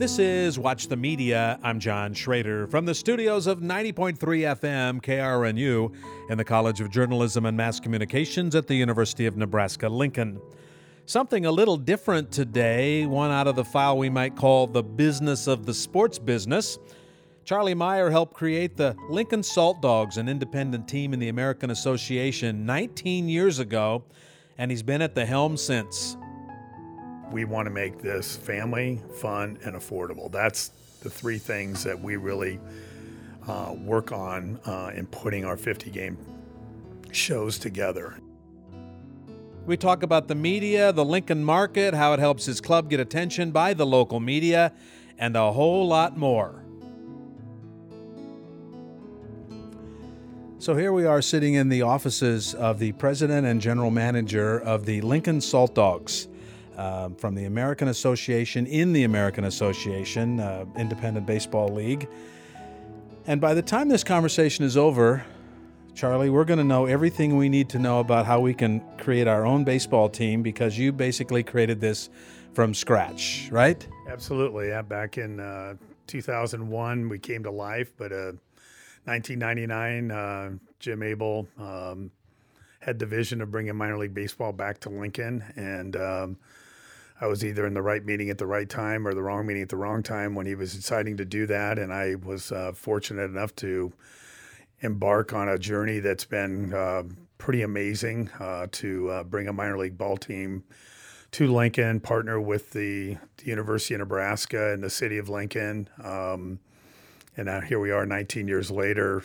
This is Watch the Media. I'm John Schrader from the studios of 90.3 FM KRNU and the College of Journalism and Mass Communications at the University of Nebraska-Lincoln. Something a little different today, one out of the file we might call the business of the sports business. Charlie Meyer helped create the Lincoln Salt Dogs, an independent team in the American Association 19 years ago, and he's been at the helm since. We want to make this family, fun, and affordable. That's the three things that we really work on in putting our 50-game shows together. We talk about the media, the Lincoln market, how it helps his club get attention by the local media, and a whole lot more. So here we are sitting in the offices of the president and general manager of the Lincoln Salt Dogs from the American Association, in the American Association, Independent Baseball League. And by the time this conversation is over, Charlie, we're going to know everything we need to know about how we can create our own baseball team, because you basically created this from scratch, right? Absolutely. Yeah, back in 2001, we came to life, but 1999, Jim Abel had the vision of bringing minor league baseball back to Lincoln, and I was either in the right meeting at the right time or the wrong meeting at the wrong time when he was deciding to do that, and I was fortunate enough to embark on a journey that's been pretty amazing to bring a minor league ball team to Lincoln, partner with the University of Nebraska and the city of Lincoln, and now here we are 19 years later,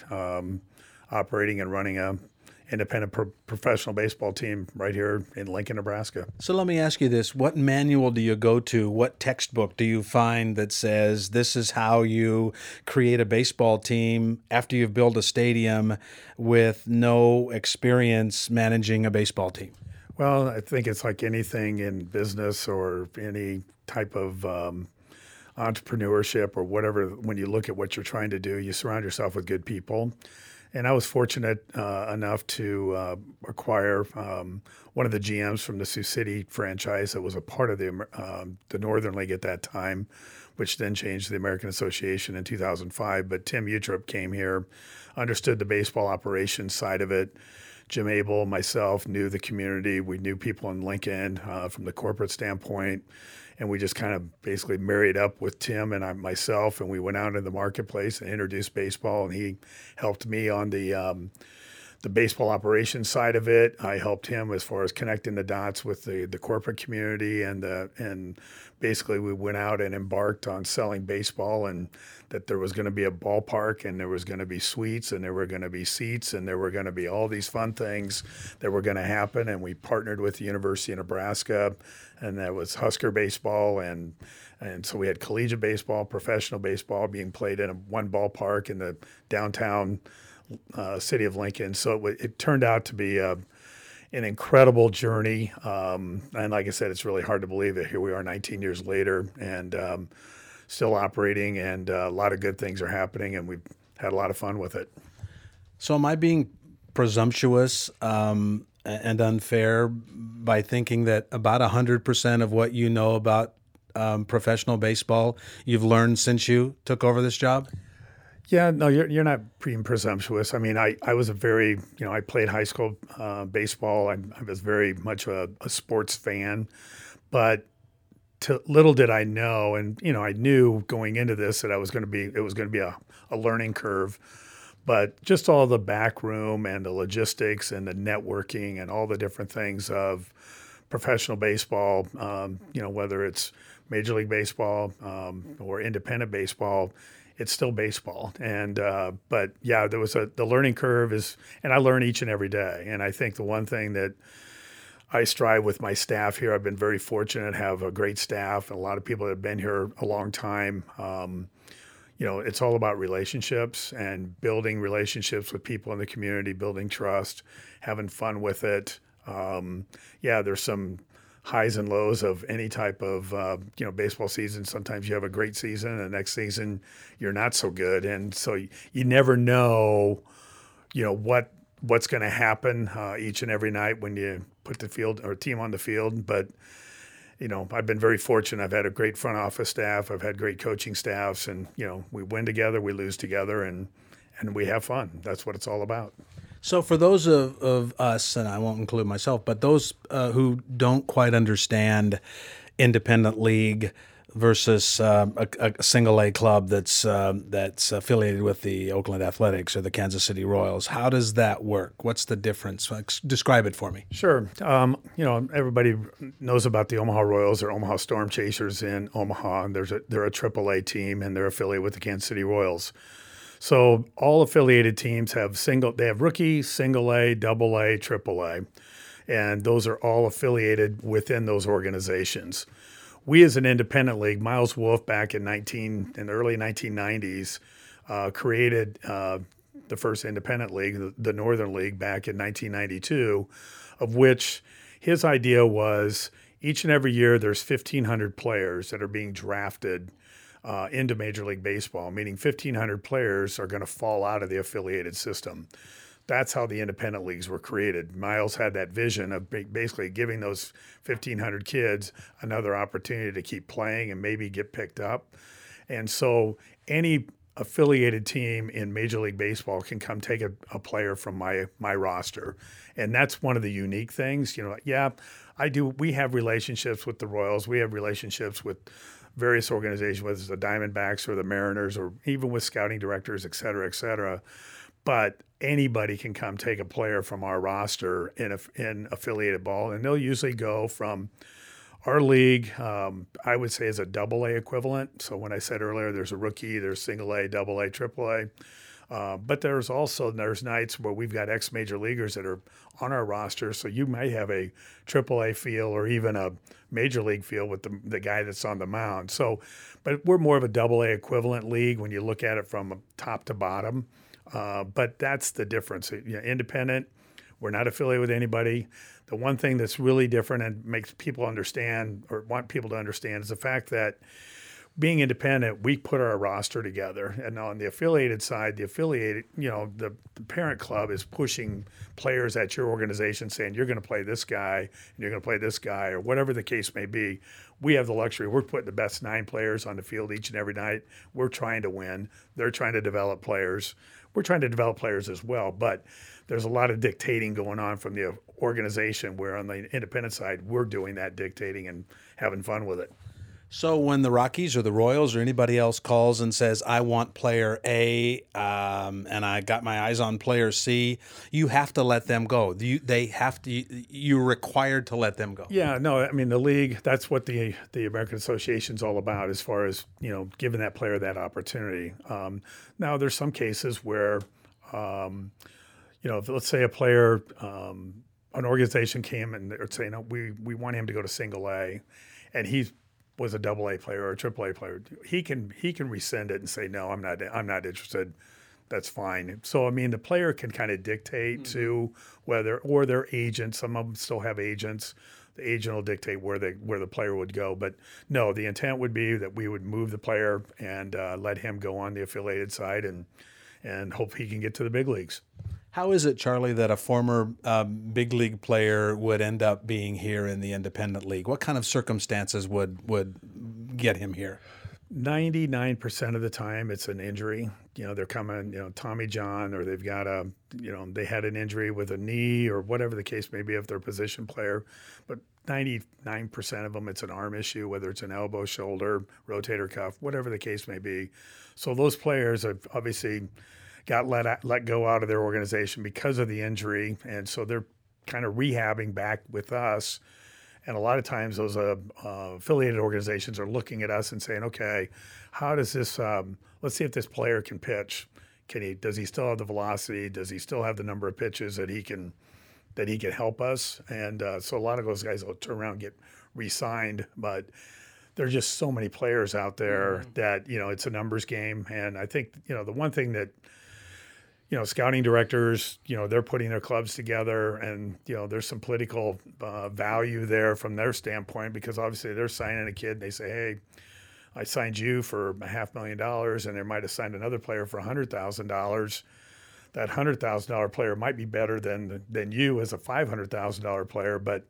operating and running a independent professional baseball team right here in Lincoln, Nebraska. So let me ask you this. What manual do you go to? What textbook do you find that says this is how you create a baseball team after you've built a stadium with no experience managing a baseball team? Well, I think it's like anything in business or any type of entrepreneurship or whatever. When you look at what you're trying to do, you surround yourself with good people. And I was fortunate enough to acquire one of the GMs from the Sioux City franchise that was a part of the Northern League at that time, which then changed to the American Association in 2005. But Tim Utrop came here, understood the baseball operations side of it. Jim Abel, myself, knew the community. We knew people in Lincoln from the corporate standpoint. And we just kind of basically married up with Tim and myself, and we went out into the marketplace and introduced baseball. And he helped me on the baseball operations side of it. I helped him as far as connecting the dots with the corporate community, and basically we went out and embarked on selling baseball, and that there was going to be a ballpark, and there was going to be suites, and there were going to be seats, and there were going to be all these fun things that were going to happen. And we partnered with the University of Nebraska, and that was Husker baseball, and so we had collegiate baseball, professional baseball being played in one ballpark in the downtown city of Lincoln. So it turned out to be an incredible journey. And like I said, it's really hard to believe that here we are 19 years later and still operating, and a lot of good things are happening, and we've had a lot of fun with it. So am I being presumptuous and unfair by thinking that about 100% of what you know about professional baseball you've learned since you took over this job? Yeah, no, you're not being presumptuous. I mean, I was a very, I played high school baseball. I was very much a sports fan, but little did I know, and, I knew going into this that it was going to be a learning curve, but just all the back room and the logistics and the networking and all the different things of professional baseball, whether it's Major League Baseball or independent baseball, it's still baseball. And but yeah, there was the learning curve is, and I learn each and every day. And I think the one thing that I strive with my staff here, I've been very fortunate to have a great staff and a lot of people that have been here a long time. It's all about relationships and building relationships with people in the community, building trust, having fun with it. There's some highs and lows of any type of, baseball season. Sometimes you have a great season, and the next season you're not so good. And so you never know, what's going to happen each and every night when you put the field or team on the field. But you know, I've been very fortunate. I've had a great front office staff. I've had great coaching staffs. And, you know, we win together, we lose together, and we have fun. That's what it's all about. So for those of us, and I won't include myself, but those who don't quite understand independent league versus a single A club that's affiliated with the Oakland Athletics or the Kansas City Royals, how does that work? What's the difference? Describe it for me. Sure. You know, everybody knows about the Omaha Royals or Omaha Storm Chasers in Omaha, and they're a Triple A team, and they're affiliated with the Kansas City Royals. So all affiliated teams have rookie, single A, double A, triple A, and those are all affiliated within those organizations. We as an independent league, Miles Wolff back in the early 1990s created the first independent league, the Northern League, back in 1992, of which his idea was each and every year there's 1,500 players that are being drafted into Major League Baseball, meaning 1,500 players are going to fall out of the affiliated system. That's how the independent leagues were created. Miles had that vision of basically giving those 1,500 kids another opportunity to keep playing and maybe get picked up. And so any affiliated team in Major League Baseball can come take a player from my roster. And that's one of the unique things. You know, yeah, I do. We have relationships with the Royals. We have relationships with various organizations, whether it's the Diamondbacks or the Mariners or even with scouting directors, et cetera, et cetera. But anybody can come take a player from our roster in affiliated ball, and they'll usually go from our league, I would say, is a double-A equivalent. So when I said earlier there's a rookie, there's single-A, double-A, triple-A. But there's nights where we've got ex-major leaguers that are on our roster, so you might have a triple-A feel or even a major league feel with the guy that's on the mound. So, but we're more of a double-A equivalent league when you look at it from top to bottom. But that's the difference. You know, independent, we're not affiliated with anybody. The one thing that's really different and makes people understand or want people to understand is the fact that being independent, we put our roster together. And on the affiliated side, the parent club is pushing players at your organization saying, you're going to play this guy, and you're going to play this guy, or whatever the case may be. We have the luxury. We're putting the best 9 players on the field each and every night. We're trying to win. They're trying to develop players. We're trying to develop players as well, but there's a lot of dictating going on from the organization, where on the independent side, we're doing that dictating and having fun with it. So when the Rockies or the Royals or anybody else calls and says, I want player A, and I got my eyes on player C, you have to let them go. You're required to let them go. Yeah, no, I mean, the league, that's what the American Association's all about, as far as, you know, giving that player that opportunity. Now, there's some cases where, you know, let's say a player, an organization came and they're saying, no, we want him to go to single A, and he's was a double-A player or a triple-A player, he can rescind it and say, no, I'm not interested. That's fine. So, I mean, the player can kind of dictate to whether, or their agent, some of them still have agents. The agent will dictate where the player would go. But no, the intent would be that we would move the player and let him go on the affiliated side and hope he can get to the big leagues. How is it, Charlie, that a former big league player would end up being here in the independent league? What kind of circumstances would get him here? 99% of the time, it's an injury. You know, they're coming, you know, Tommy John, or they've got they had an injury with a knee or whatever the case may be if they're a position player. But 99% of them, it's an arm issue, whether it's an elbow, shoulder, rotator cuff, whatever the case may be. So those players have obviously got let go out of their organization because of the injury, and so they're kind of rehabbing back with us. And a lot of times those affiliated organizations are looking at us and saying, okay, how does this let's see if this player can pitch. Does he still have the velocity? Does he still have the number of pitches that he can help us? And so a lot of those guys will turn around and get re-signed, but there's just so many players out there that, you know, it's a numbers game. And I think, you know, the one thing that, you know, scouting directors, you know, they're putting their clubs together, and, you know, there's some political value there from their standpoint, because obviously they're signing a kid and they say, hey, I signed you for $500,000, and they might have signed another player for $100,000. That $100,000 player might be better than you as a $500,000 player, but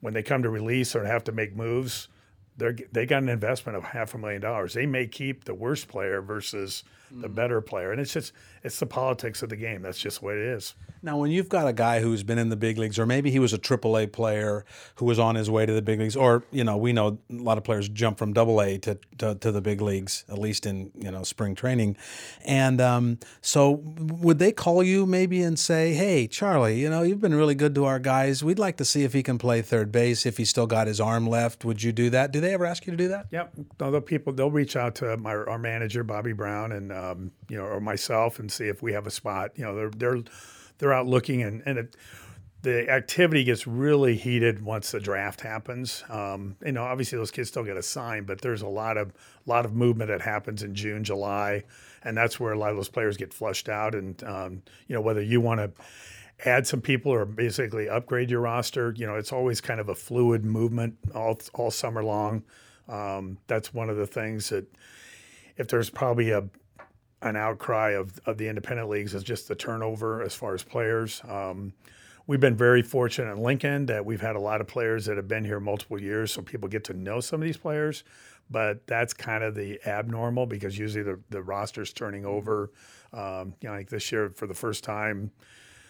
when they come to release or have to make moves, they got an investment of $500,000. They may keep the worst player versus the better player. And it's the politics of the game. That's just what it is. Now, when you've got a guy who's been in the big leagues, or maybe he was a AAA player who was on his way to the big leagues, or, you know, we know a lot of players jump from AA to the big leagues, at least in, you know, spring training. And so would they call you maybe and say, hey, Charlie, you know, you've been really good to our guys. We'd like to see if he can play third base, if he's still got his arm left. Would you do that? Do they ever ask you to do that? Yep. Although people, they'll reach out to our manager, Bobby Brown, and, you know, or myself, and see if we have a spot. You know, they're out looking, and the activity gets really heated once the draft happens. You know, obviously those kids still get assigned, but there's a lot of movement that happens in June, July, and that's where a lot of those players get flushed out. And you know, whether you want to add some people or basically upgrade your roster, you know, it's always kind of a fluid movement all summer long. That's one of the things that, if there's probably an outcry of the independent leagues, is just the turnover as far as players. We've been very fortunate in Lincoln that we've had a lot of players that have been here multiple years, so people get to know some of these players. But that's kind of the abnormal, because usually the roster's turning over. You know, like this year, for the first time,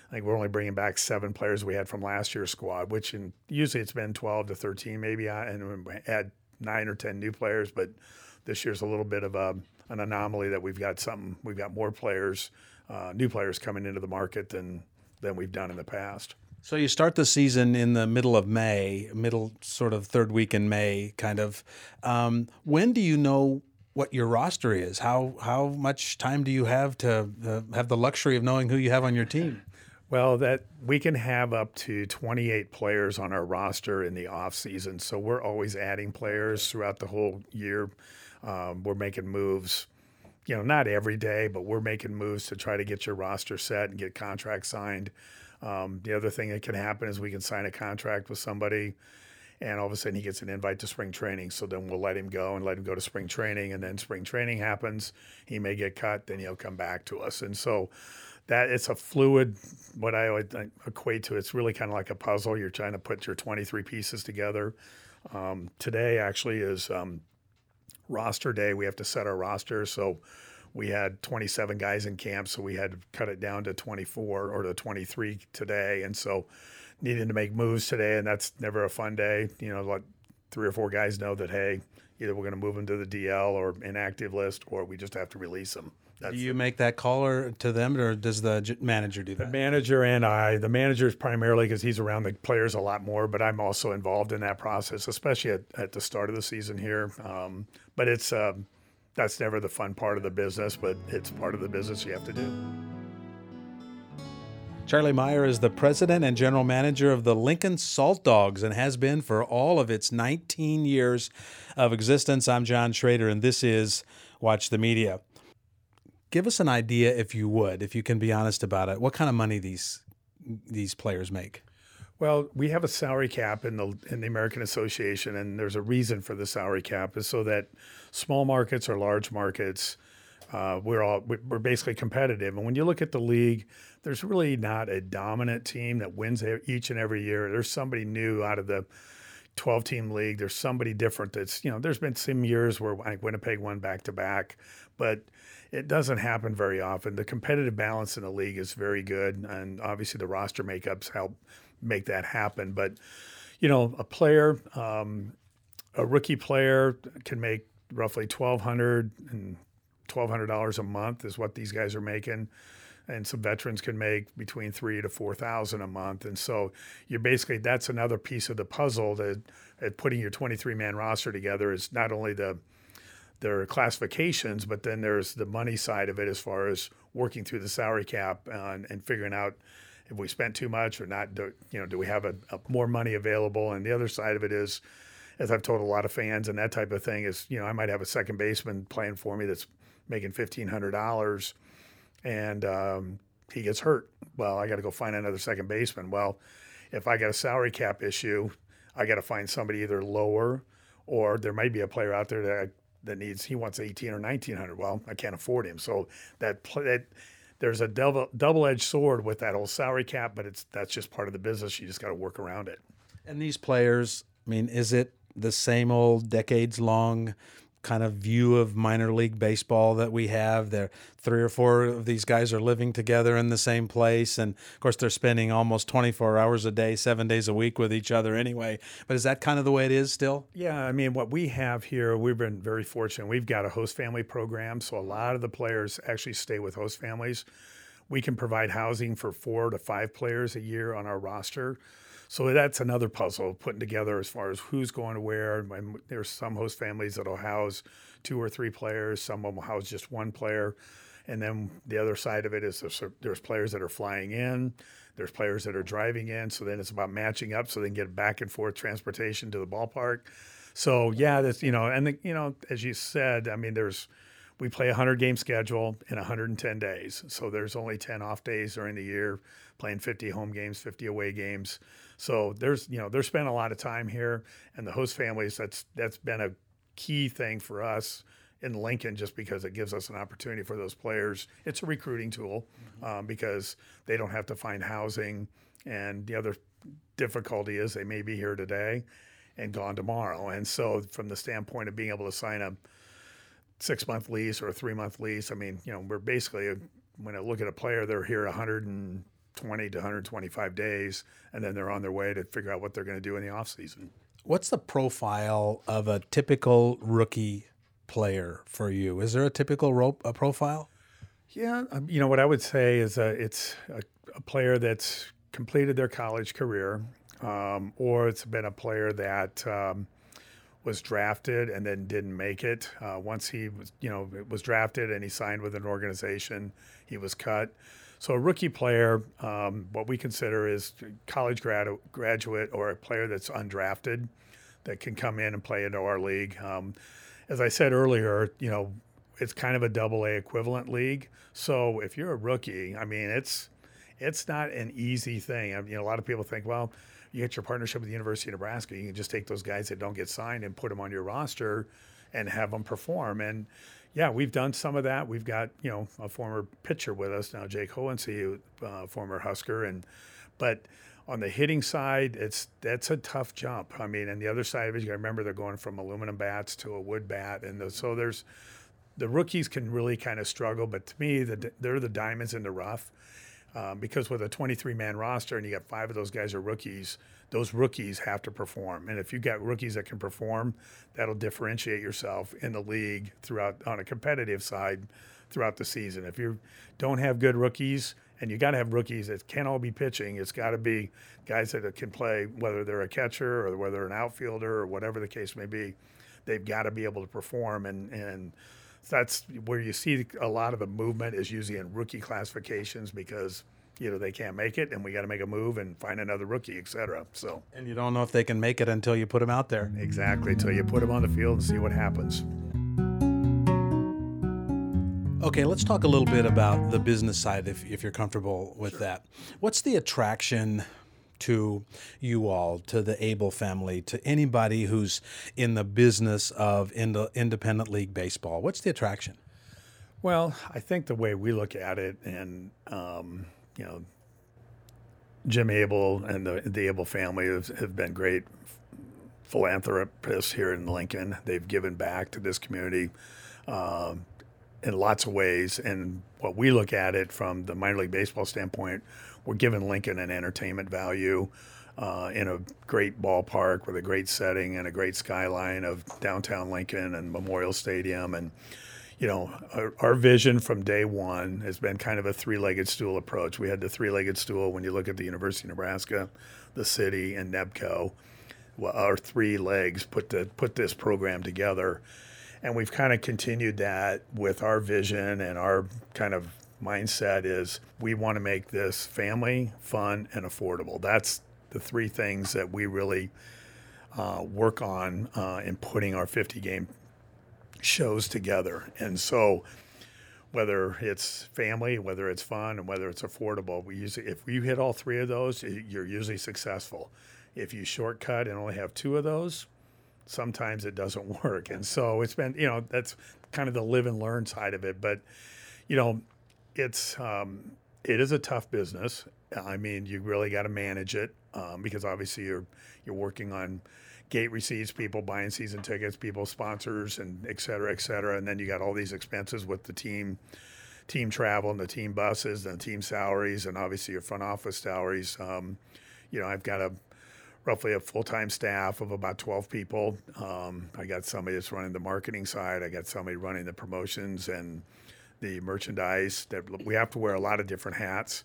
I think we're only bringing back 7 players we had from last year's squad, which usually it's been 12 to 13 maybe, and we had 9 or 10 new players. But this year's a little bit of an anomaly that we've got more players, new players coming into the market than we've done in the past. So you start the season in the middle of May, middle sort of third week in May, kind of. When do you know what your roster is? How much time do you have to have the luxury of knowing who you have on your team? Well, that we can have up to 28 players on our roster in the off season. So we're always adding players throughout the whole year. We're making moves, you know, not every day, but we're making moves to try to get your roster set and get contracts signed. The other thing that can happen is we can sign a contract with somebody, and all of a sudden he gets an invite to spring training. So then we'll let him go to spring training, and then spring training happens. He may get cut, then he'll come back to us. And so that it's a fluid, what I always equate to, it's really kind of like a puzzle. You're trying to put your 23 pieces together. Today actually is roster day. We have to set our roster. So we had 27 guys in camp, so we had to cut it down to 24 or to 23 today. And so needing to make moves today, and that's never a fun day. You know, like 3 or 4 guys know that, hey, either we're going to move them to the DL or inactive list, or we just have to release them. Do you make that call to them, or does the manager do that? The manager and I. The manager is primarily because he's around the players a lot more, but I'm also involved in that process, especially at the start of the season here. But it's that's never the fun part of the business, but it's part of the business you have to do. Charlie Meyer is the president and general manager of the Lincoln Salt Dogs and has been for all of its 19 years of existence. I'm John Schrader, and this is Watch the Media. Give us an idea, if you would, if you can be honest about it, what kind of money these players make? Well, we have a salary cap in the American Association, and there's a reason for the salary cap, is so that small markets or large markets, we're basically competitive. And when you look at the league, there's really not a dominant team that wins each and every year. There's somebody new out of the 12-team league. There's somebody different that's, you know, there's been some years where like Winnipeg won back-to-back, but it doesn't happen very often. The competitive balance in the league is very good, and obviously the roster makeups help make that happen. But, you know, a player, a rookie player can make roughly $1,200 a month is what these guys are making. And some veterans can make between $3,000 to $4,000 a month. And so you're basically, that's another piece of the puzzle that at putting your 23-man roster together is not only their classifications, but then there's the money side of it as far as working through the salary cap and figuring out if we spent too much or not. Do we have a more money available? And the other side of it is, as I've told a lot of fans and that type of thing, is, you know, I might have a second baseman playing for me that's making $1,500, and he gets hurt. Well, I got to go find another second baseman. Well, if I got a salary cap issue, I got to find somebody either lower, or there might be a player out there that wants $1,800 or $1,900. Well, I can't afford him. So that there's a double-edged sword with that whole salary cap, but that's just part of the business. You just got to work around it. And these players, I mean, is it the same old decades-long kind of view of minor league baseball that we have? There, three or four of these guys are living together in the same place, and of course they're spending almost 24 hours a day, 7 days a week with each other anyway. But is that kind of the way it is still? Yeah, I mean, what we have here, we've been very fortunate. We've got a host family program, so a lot of the players actually stay with host families. We can provide housing for 4 to 5 players a year on our roster. So that's another puzzle putting together as far as who's going to where. And there's some host families that'll house 2 or 3 players. Some of them house just 1 player. And then the other side of it is there's players that are flying in. There's players that are driving in. So then it's about matching up so they can get back and forth transportation to the ballpark. So, yeah, that's, you know, and, the, you know, as you said, I mean, we play a 100-game schedule in 110 days. So there's only 10 off days during the year, playing 50 home games, 50 away games. So there's, you know, they're spending a lot of time here, and the host families, that's been a key thing for us in Lincoln, just because it gives us an opportunity for those players. It's a recruiting tool because they don't have to find housing. And the other difficulty is they may be here today and gone tomorrow. And so from the standpoint of being able to sign a 6-month lease or a 3-month lease, I mean, you know, we're basically, when I look at a player, they're here 120 to 125 days, and then they're on their way to figure out what they're going to do in the offseason. What's the profile of a typical rookie player for you? Is there a typical profile? Yeah, you know, what I would say is it's a player that's completed their college career, or it's been a player that was drafted and then didn't make it. Once he was, you know, was drafted and he signed with an organization, he was cut. So a rookie player, what we consider is college graduate or a player that's undrafted that can come in and play into our league. As I said earlier, you know, it's kind of a double-A equivalent league. So if you're a rookie, I mean, it's not an easy thing. I mean, you know, a lot of people think, well, you get your partnership with the University of Nebraska, you can just take those guys that don't get signed and put them on your roster and have them perform. And yeah, we've done some of that. We've got, you know, a former pitcher with us now, Jake Hohensee, former Husker. But on the hitting side, that's a tough jump. I mean, and the other side of it, you got to remember they're going from aluminum bats to a wood bat. And so there's the rookies can really kind of struggle. But to me, they're the diamonds in the rough. Because with a 23-man roster and you got 5 of those guys are rookies, those rookies have to perform. And if you got rookies that can perform, that'll differentiate yourself in the league throughout on a competitive side throughout the season. If you don't have good rookies, and you got to have rookies that can't all be pitching, it's got to be guys that can play, whether they're a catcher or whether an outfielder or whatever the case may be, they've got to be able to perform. And that's where you see a lot of the movement is usually in rookie classifications because, you know, they can't make it and we got to make a move and find another rookie, et cetera. So, and you don't know if they can make it until you put them out there. Exactly, until you put them on the field and see what happens. Okay, let's talk a little bit about the business side if you're comfortable with that. What's the attraction to you all, to the Abel family, to anybody who's in the business of independent league baseball? What's the attraction? Well, I think the way we look at it, and you know, Jim Abel and the Abel family have been great philanthropists here in Lincoln. They've given back to this community in lots of ways. And what we look at it from the minor league baseball standpoint, we're giving Lincoln an entertainment value in a great ballpark with a great setting and a great skyline of downtown Lincoln and Memorial Stadium. And, you know, our vision from day one has been kind of a three-legged stool approach. We had the three-legged stool when you look at the University of Nebraska, the city, and NEBCO. Well, our 3 legs put this program together. And we've kind of continued that with our vision, and our kind of mindset is we want to make this family, fun, and affordable. That's the 3 things that we really work on in putting our 50-game shows together. And so whether it's family, whether it's fun, and whether it's affordable, we usually, if you hit all 3 of those, you're usually successful. If you shortcut and only have 2 of those, sometimes it doesn't work. And so it's been, you know, that's kind of the live and learn side of it. But, you know, it is a tough business. I mean, you really got to manage it. because obviously you're working on gate receipts, people buying season tickets, people sponsors, and et cetera, and then you got all these expenses with the team travel and the team buses and the team salaries, and obviously your front office salaries. I've got roughly a full-time staff of about 12 people. I got somebody that's running the marketing side. I got somebody running the promotions and the merchandise. That we have to wear a lot of different hats.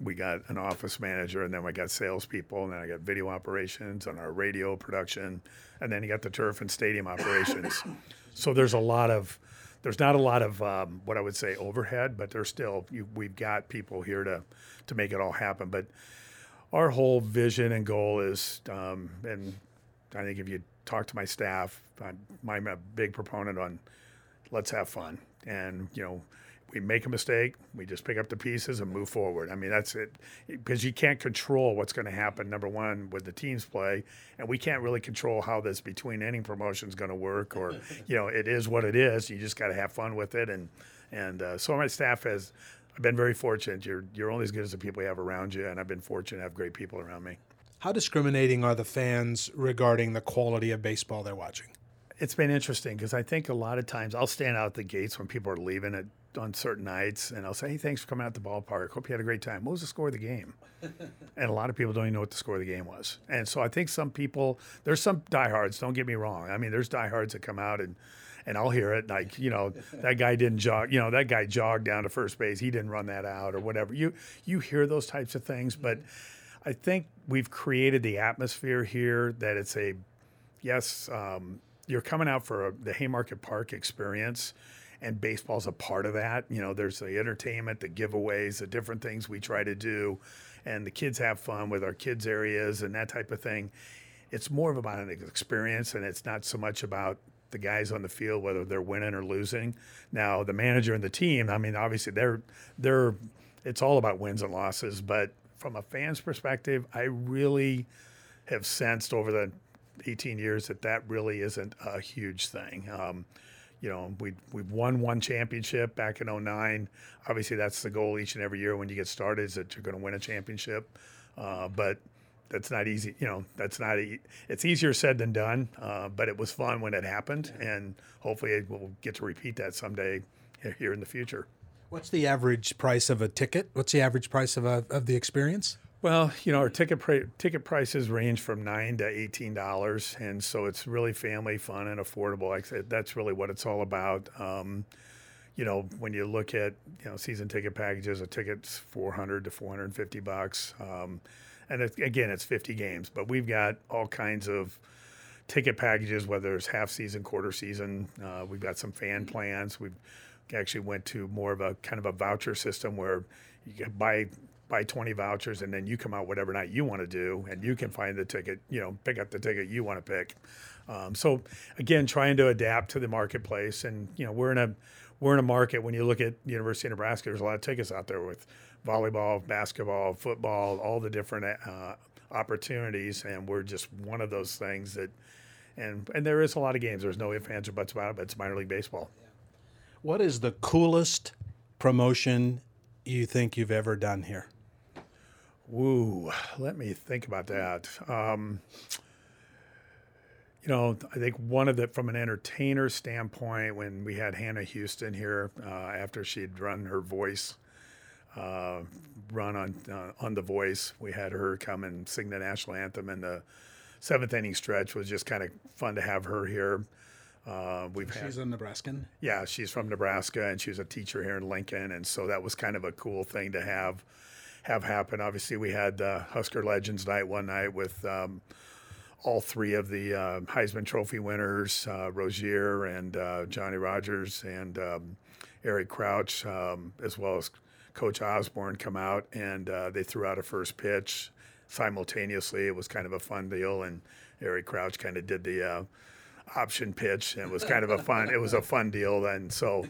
We got an office manager, and then we got salespeople, and then I got video operations and our radio production, and then you got the turf and stadium operations. So there's not a lot of what I would say overhead, but there's still we've got people here to make it all happen. But our whole vision and goal is, and I think if you talk to my staff, I'm a big proponent on let's have fun. And, we make a mistake, we just pick up the pieces and move forward. I mean, that's it, because you can't control what's going to happen, number one, with the team's play, and we can't really control how this between inning promotion is going to work or, it is what it is. You just got to have fun with it. And so my staff has been very fortunate. You're only as good as the people you have around you, and I've been fortunate to have great people around me. How discriminating are the fans regarding the quality of baseball they're watching? It's been interesting because I think a lot of times I'll stand out the gates when people are leaving it on certain nights, and I'll say, hey, thanks for coming out to the ballpark. Hope you had a great time. What was the score of the game? And a lot of people don't even know what the score of the game was. And so I think some people, there's some diehards, don't get me wrong. I mean, there's diehards that come out and I'll hear it, like, that guy didn't jog, that guy jogged down to first base. He didn't run that out or whatever. You hear those types of things, but I think we've created the atmosphere here that it's a, yes, you're coming out for the Haymarket Park experience, and baseball's a part of that. There's the entertainment, the giveaways, the different things we try to do, and the kids have fun with our kids' areas and that type of thing. It's more of about an experience, and it's not so much about the guys on the field, whether they're winning or losing. Now, the manager and the team, I mean, obviously they're it's all about wins and losses, but from a fan's perspective, I really have sensed over the 18 years that really isn't a huge thing. We've won one championship back in 2009. Obviously, that's the goal each and every year when you get started, is that you're going to win a championship. But that's not easy. It's easier said than done. But it was fun when it happened, and hopefully we'll get to repeat that someday here in the future. What's the average price of a ticket? What's the average price of the experience? Well, our ticket prices range from $9 to $18, and so it's really family fun and affordable. That's really what it's all about. When you look at season ticket packages, a ticket's $400 to $450, and again, it's 50 games. But we've got all kinds of ticket packages, whether it's half season, quarter season. We've got some fan plans. We've actually went to more of a kind of a voucher system where you can buy 20 vouchers, and then you come out whatever night you want to do, and you can find the ticket, pick up the ticket you want to pick. So again, trying to adapt to the marketplace, and we're in a market. When you look at University of Nebraska, there's a lot of tickets out there with volleyball, basketball, football, all the different opportunities, and we're just one of those things that, and there is a lot of games. There's no ifs, ands, or buts about it, but it's minor league baseball. What is the coolest promotion you think you've ever done here? Ooh, let me think about that. I think from an entertainer standpoint, when we had Hannah Houston here after she'd run her voice, on The Voice, we had her come and sing the national anthem, and the seventh inning stretch was just kind of fun to have her here. She's a Nebraskan? Yeah, she's from Nebraska, and she was a teacher here in Lincoln, and so that was kind of a cool thing to have happen. Obviously, we had Husker Legends Night one night with all three of the Heisman Trophy winners, Rozier and Johnny Rogers and Eric Crouch, as well as Coach Osborne, come out, and they threw out a first pitch simultaneously. It was kind of a fun deal, and Eric Crouch kind of did the option pitch, and it was kind of a fun deal. And so,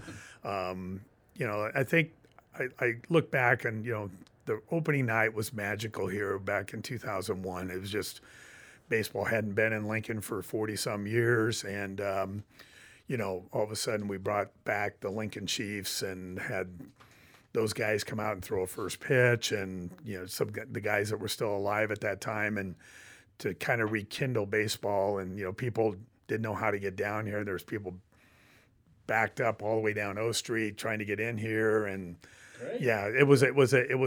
I think I look back, and the opening night was magical here back in 2001. It was just, baseball hadn't been in Lincoln for 40 some years, and all of a sudden we brought back the Lincoln Chiefs and had those guys come out and throw a first pitch, and you know, some the guys that were still alive at that time, and to kind of rekindle baseball. And you know, people didn't know how to get down here. There's people backed up all the way down O Street trying to get in here, and great. Yeah, it was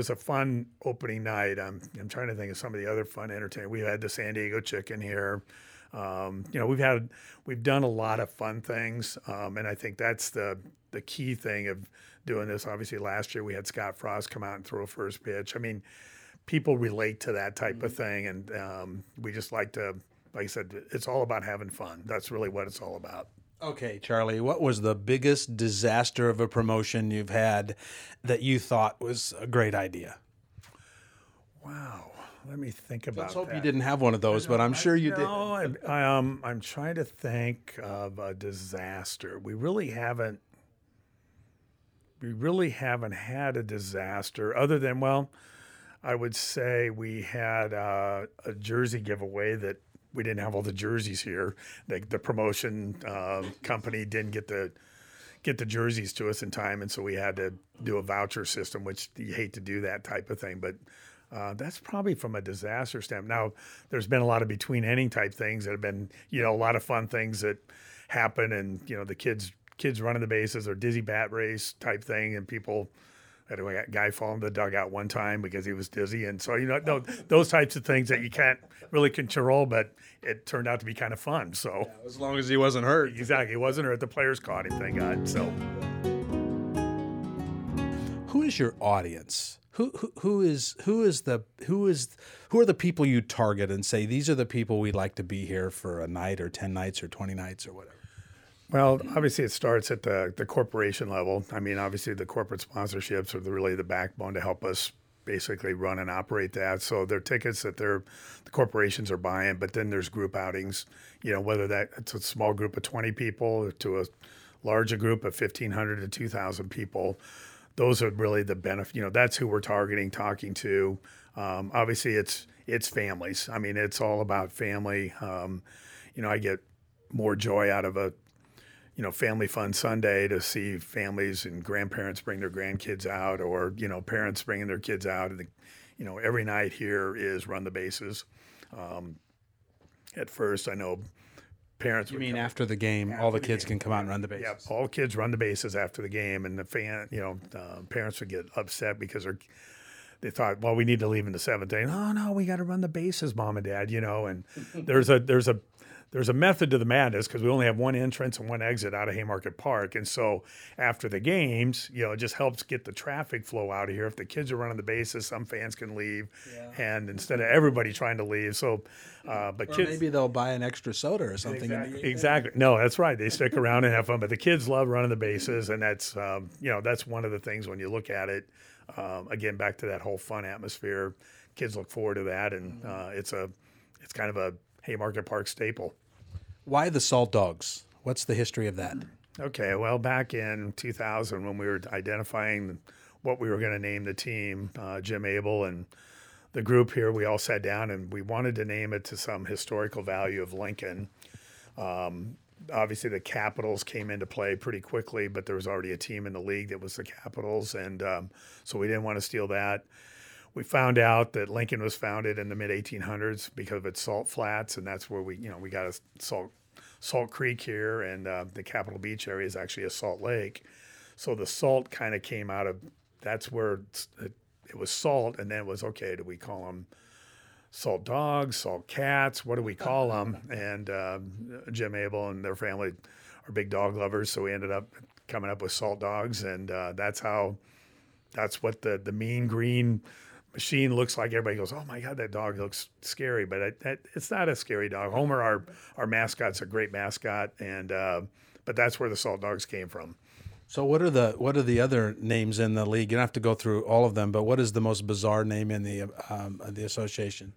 a fun opening night. I'm trying to think of some of the other fun entertainment. We had the San Diego Chicken here. You know, we've done a lot of fun things, and I think that's the key thing of doing this. Obviously, last year we had Scott Frost come out and throw a first pitch. I mean, people relate to that type mm-hmm. of thing, and we just like to, like I said, it's all about having fun. That's really what it's all about. Okay, Charlie, what was the biggest disaster of a promotion you've had that you thought was a great idea? Wow. Let me think about that. Let's hope you didn't have one of those, but I'm sure you did. No, I'm trying to think of a disaster. We really haven't had a disaster other than, well, I would say we had a jersey giveaway that we didn't have all the jerseys here. The promotion company didn't get the jerseys to us in time, and so we had to do a voucher system, which you hate to do that type of thing, but that's probably from a disaster standpoint. Now, there's been a lot of between inning type things that have been, you know, a lot of fun things that happen, and you know, the kids running the bases or dizzy bat race type thing, and people had a guy fall in the dugout one time because he was dizzy, and so you know, those types of things that you can't really control, but it turned out to be kind of fun. So yeah, as long as he wasn't hurt, exactly, he wasn't hurt. The players caught him, thank God. So, who is your audience? Who are the people you target and say, these are the people we'd like to be here for a night or 10 nights or 20 nights or whatever? Well, obviously it starts at the corporation level. I mean, obviously the corporate sponsorships are really the backbone to help us basically run and operate that. So they're tickets that the corporations are buying, but then there's group outings, you know, whether it's a small group of 20 people to a larger group of 1,500 to 2,000 people. Those are really the benefit. You know, that's who we're targeting, talking to. Obviously, it's families. I mean, it's all about family. You know, I get more joy out of a, you know, family fun Sunday to see families and grandparents bring their grandkids out, or you know, parents bringing their kids out. And you know, every night here is run the bases. At first, I know parents. You mean after the game, all the kids can come out and run the bases? Yeah, all kids run the bases after the game, and the parents would get upset because they thought, well, we need to leave in the seventh inning. Oh no, we got to run the bases, Mom and Dad. You know, and there's a method to the madness because we only have one entrance and one exit out of Haymarket Park, and so after the games, you know, it just helps get the traffic flow out of here. If the kids are running the bases, some fans can leave, yeah. And instead of everybody trying to leave, so but kids, maybe they'll buy an extra soda or something. Exactly. No, that's right. They stick around and have fun, but the kids love running the bases, and that's you know, that's one of the things when you look at it. Again, back to that whole fun atmosphere. Kids look forward to that, and it's kind of a Haymarket Park staple. Why the Salt Dogs? What's the history of that? Okay, well, back in 2000 when we were identifying what we were going to name the team, Jim Abel and the group here, we all sat down and we wanted to name it to some historical value of Lincoln. Obviously, the Capitals came into play pretty quickly, but there was already a team in the league that was the Capitals, and so we didn't want to steal that. We found out that Lincoln was founded in the mid-1800s because of its salt flats, and that's where we got a salt creek here, and the Capitol Beach area is actually a salt lake. So the salt kind of came out of, that's where it was salt, and then it was, okay, do we call them Salt Dogs, Salt Cats, what do we call them? And Jim Abel and their family are big dog lovers, so we ended up coming up with Salt Dogs, and that's what the mean green machine looks like. Everybody goes, oh my God, that dog looks scary, but it's not a scary dog. Homer, our mascot's a great mascot, and but that's where the Salt Dogs came from. So what are the other names in the league? You don't have to go through all of them, but what is the most bizarre name in the association?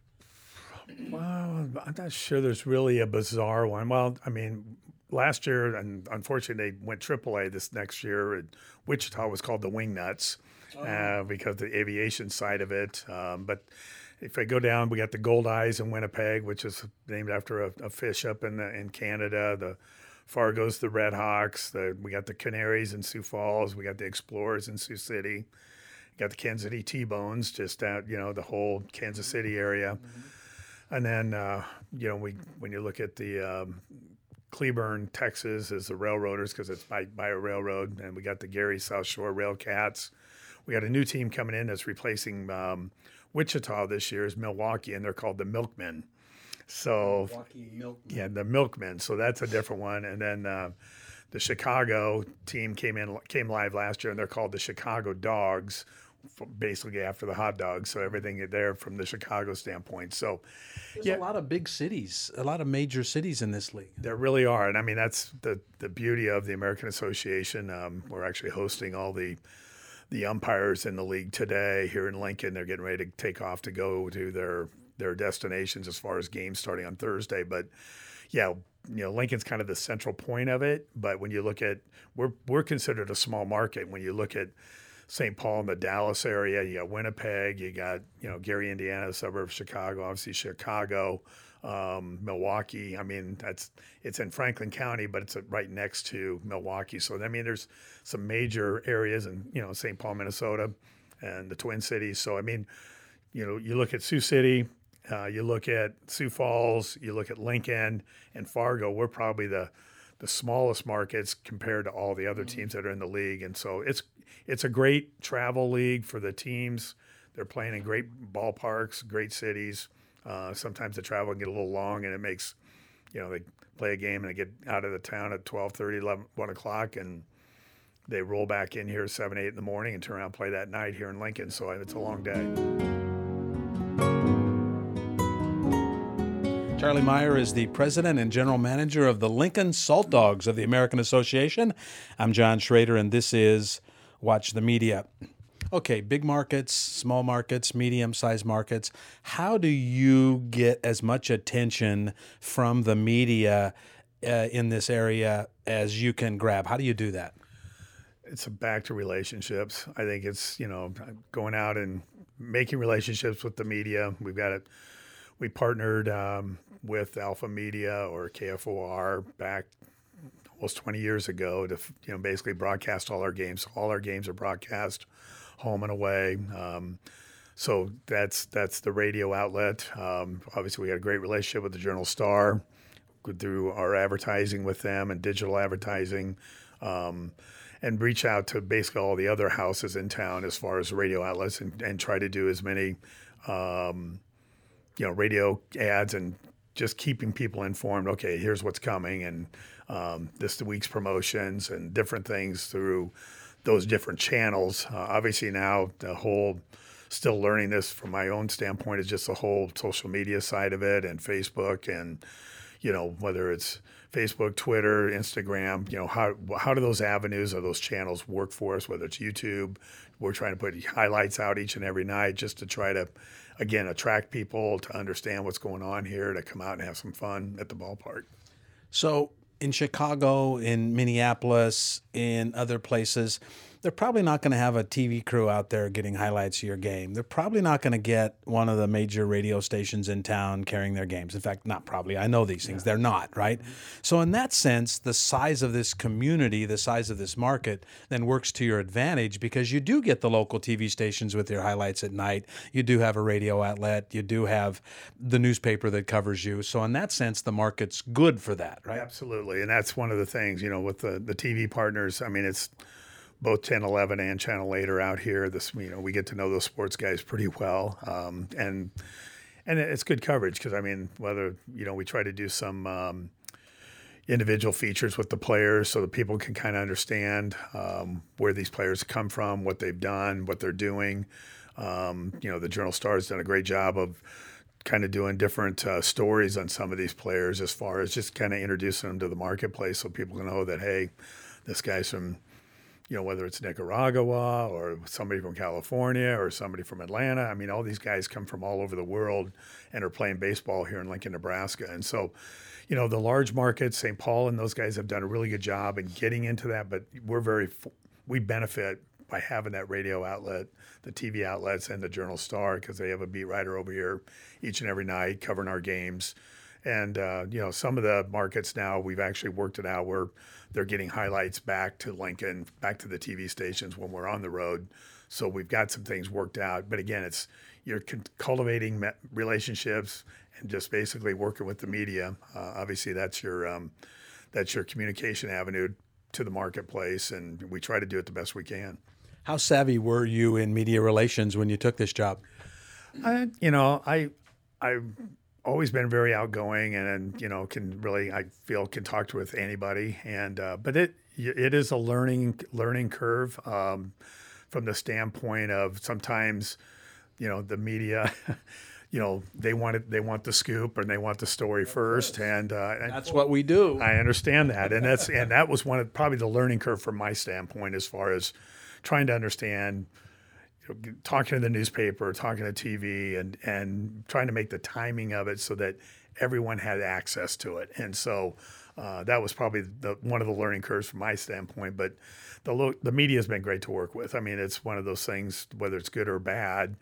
Well, I'm not sure there's really a bizarre one. Well, I mean, last year, and unfortunately they went AAA this next year. Wichita was called the Wing Nuts because the aviation side of it. But if I go down, we got the Gold Eyes in Winnipeg, which is named after a fish up in Canada. The Fargo's the Red Hawks, we got the Canaries in Sioux Falls, we got the Explorers in Sioux City. Got the Kansas City T-Bones just out, you know, the whole Kansas City area. Mm-hmm. And then, you know, when you look at the Cleburne, Texas, is the railroaders because it's by a railroad. And we got the Gary South Shore Railcats. We got a new team coming in that's replacing Wichita this year is Milwaukee, and they're called the Milkmen. So, Milwaukee Milkmen. Yeah, the Milkmen. So that's a different one. And then the Chicago team came live last year, and they're called the Chicago Dogs, basically after the hot dogs. So everything there from the Chicago standpoint. So there's a lot of big cities, a lot of major cities in this league. There really are. And I mean, that's the beauty of the American Association. We're actually hosting all the umpires in the league today here in Lincoln. They're getting ready to take off to go to their destinations as far as games starting on Thursday. But yeah, you know, Lincoln's kind of the central point of it. But when you look at, we're considered a small market. When you look at St. Paul and the Dallas area, you got Winnipeg, you got, you know, Gary, Indiana, suburb of Chicago, obviously Chicago, Milwaukee. I mean, it's in Franklin County, but it's right next to Milwaukee. So, I mean, there's some major areas in, you know, St. Paul, Minnesota, and the Twin Cities. So, I mean, you know, you look at Sioux City, you look at Sioux Falls, you look at Lincoln and Fargo, we're probably the smallest markets compared to all the other teams that are in the league. And so it's a great travel league for the teams. They're playing in great ballparks, great cities. Sometimes the travel can get a little long, and it makes, you know, they play a game and they get out of the town at 12:30, 11, 1 o'clock, and they roll back in here 7, 8 in the morning and turn around and play that night here in Lincoln. So it's a long day. Charlie Meyer is the president and general manager of the Lincoln Salt Dogs of the American Association. I'm John Schrader, and this is Watch the Media. Okay, big markets, small markets, medium-sized markets. How do you get as much attention from the media in this area as you can grab? How do you do that? It's back to relationships. I think it's, you know, going out and making relationships with the media. We partnered with Alpha Media or KFOR back almost 20 years ago to, you know, basically broadcast all our games. All our games are broadcast home and away. So that's the radio outlet. Obviously, we had a great relationship with the Journal Star through our advertising with them and digital advertising, and reach out to basically all the other houses in town as far as radio outlets and try to do as many you know, radio ads and just keeping people informed. Okay, here's what's coming, and this week's promotions and different things through those different channels. Obviously now the whole, still learning this from my own standpoint, is just the whole social media side of it and Facebook and, you know, whether it's Facebook, Twitter, Instagram, you know, how do those avenues or those channels work for us, whether it's YouTube. We're trying to put highlights out each and every night just to try to, again, attract people to understand what's going on here, to come out and have some fun at the ballpark. So in Chicago, in Minneapolis, in other places, they're probably not going to have a TV crew out there getting highlights of your game. They're probably not going to get one of the major radio stations in town carrying their games. In fact, not probably. I know these things. Yeah. They're not, right? Mm-hmm. So in that sense, the size of this community, the size of this market, then works to your advantage because you do get the local TV stations with their highlights at night. You do have a radio outlet. You do have the newspaper that covers you. So in that sense, the market's good for that, right? Absolutely. And that's one of the things, you know, with the TV partners. I mean, it's both 1011 and Channel 8 are out here. This, you know, we get to know those sports guys pretty well, and it's good coverage because, I mean, whether, you know, we try to do some individual features with the players so that people can kind of understand where these players come from, what they've done, what they're doing. You know, the Journal Star has done a great job of kind of doing different stories on some of these players as far as just kind of introducing them to the marketplace so people can know that, hey, this guy's from, you know, whether it's Nicaragua or somebody from California or somebody from Atlanta. I mean, all these guys come from all over the world and are playing baseball here in Lincoln, Nebraska. And so, you know, the large markets, St. Paul and those guys have done a really good job in getting into that, but we benefit by having that radio outlet, the TV outlets, and the Journal Star because they have a beat writer over here each and every night covering our games. And, you know, some of the markets now, we've actually worked it out where they're getting highlights back to Lincoln, back to the TV stations when we're on the road So we've got some things worked out. But again, it's you're cultivating relationships and just basically working with the media. Obviously, that's your communication avenue to the marketplace, and we try to do it the best we can. How savvy were you in media relations when you took this job? I've always been very outgoing, and can talk with anybody. And but it is a learning curve from the standpoint of sometimes, the media. They want the scoop and they want the story first, and that's what we do. I understand that, and that was probably the learning curve from my standpoint as far as trying to understand, talking to the newspaper, talking to TV, and trying to make the timing of it so that everyone had access to it. And so that was probably one of the learning curves from my standpoint. But the media has been great to work with. I mean, it's one of those things, whether it's good or bad.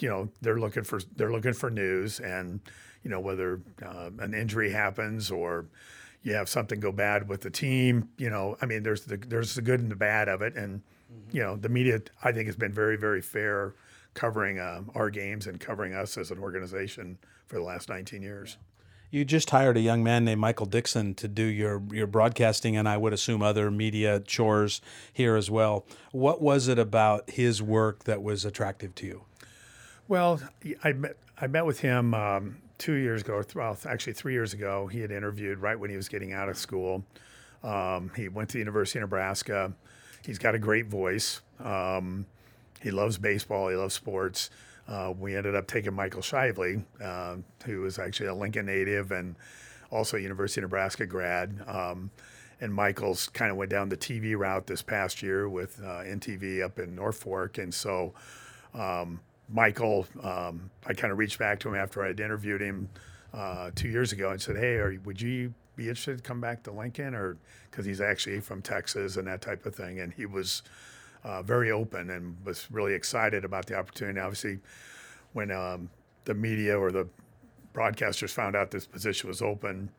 They're looking for news, and whether an injury happens or you have something go bad with the team. There's the good and the bad of it, and the media I think has been very, very fair covering our games and covering us as an organization for the last 19 years. You just hired a young man named Michael Dixon to do your broadcasting, and I would assume other media chores here as well. What was it about his work that was attractive to you? Well, I met with him 2 years ago, well, actually 3 years ago. He had interviewed right when he was getting out of school. He went to the University of Nebraska. He's got a great voice. He loves baseball. He loves sports. We ended up taking Michael Shively, who was actually a Lincoln native and also a University of Nebraska grad. And Michael's kind of went down the TV route this past year with NTV up in Norfolk. And so Michael, I kind of reached back to him after I had interviewed him 2 years ago and said, hey, would you be interested to come back to Lincoln? Or because he's actually from Texas and that type of thing. And he was very open and was really excited about the opportunity. Obviously, when the media or the broadcasters found out this position was open,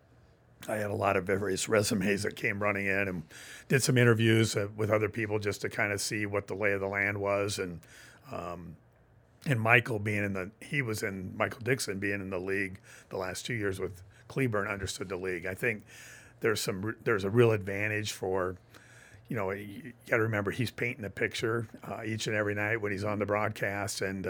I had a lot of various resumes that came running in and did some interviews with other people just to kind of see what the lay of the land was. And Michael Dixon being in the league the last 2 years with Cleburne, understood the league. I think there's a real advantage for. You got to remember he's painting the picture each and every night when he's on the broadcast, and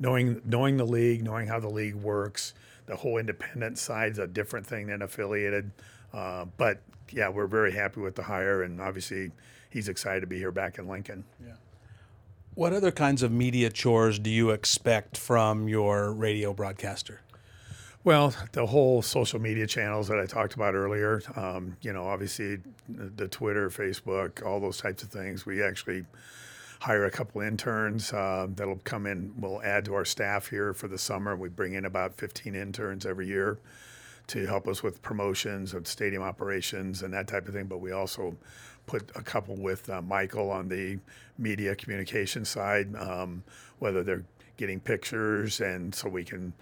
knowing the league, knowing how the league works, the whole independent side's a different thing than affiliated. But yeah, we're very happy with the hire, and obviously he's excited to be here back in Lincoln. Yeah. What other kinds of media chores do you expect from your radio broadcaster? Well, the whole social media channels that I talked about earlier, obviously the Twitter, Facebook, all those types of things. We actually hire a couple interns that'll come in. We'll add to our staff here for the summer. We bring in about 15 interns every year to help us with promotions and stadium operations and that type of thing. But we also put a couple with Michael on the media communication side, whether they're getting pictures, and so we can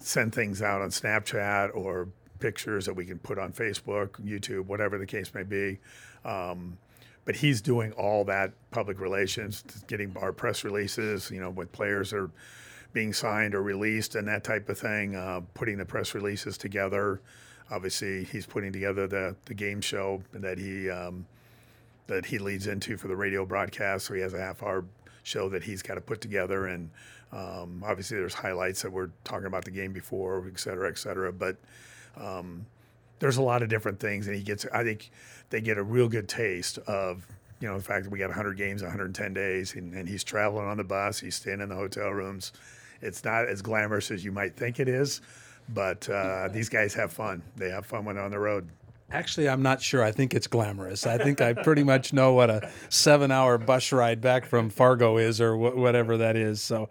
send things out on Snapchat or pictures that we can put on Facebook, YouTube, whatever the case may be. But he's doing all that public relations, getting our press releases, when players are being signed or released and that type of thing, putting the press releases together. Obviously, he's putting together the game show that he leads into for the radio broadcast. So he has a half-hour show that he's got to put together, and obviously there's highlights that we're talking about the game before, et cetera, et cetera. But there's a lot of different things, and I think they get a real good taste of, the fact that we got 100 games, 110 days, and he's traveling on the bus, he's staying in the hotel rooms. It's not as glamorous as you might think it is, but these guys have fun. They have fun when they're on the road. Actually, I'm not sure. I think it's glamorous. I think I pretty much know what a 7-hour bus ride back from Fargo is, or whatever that is. So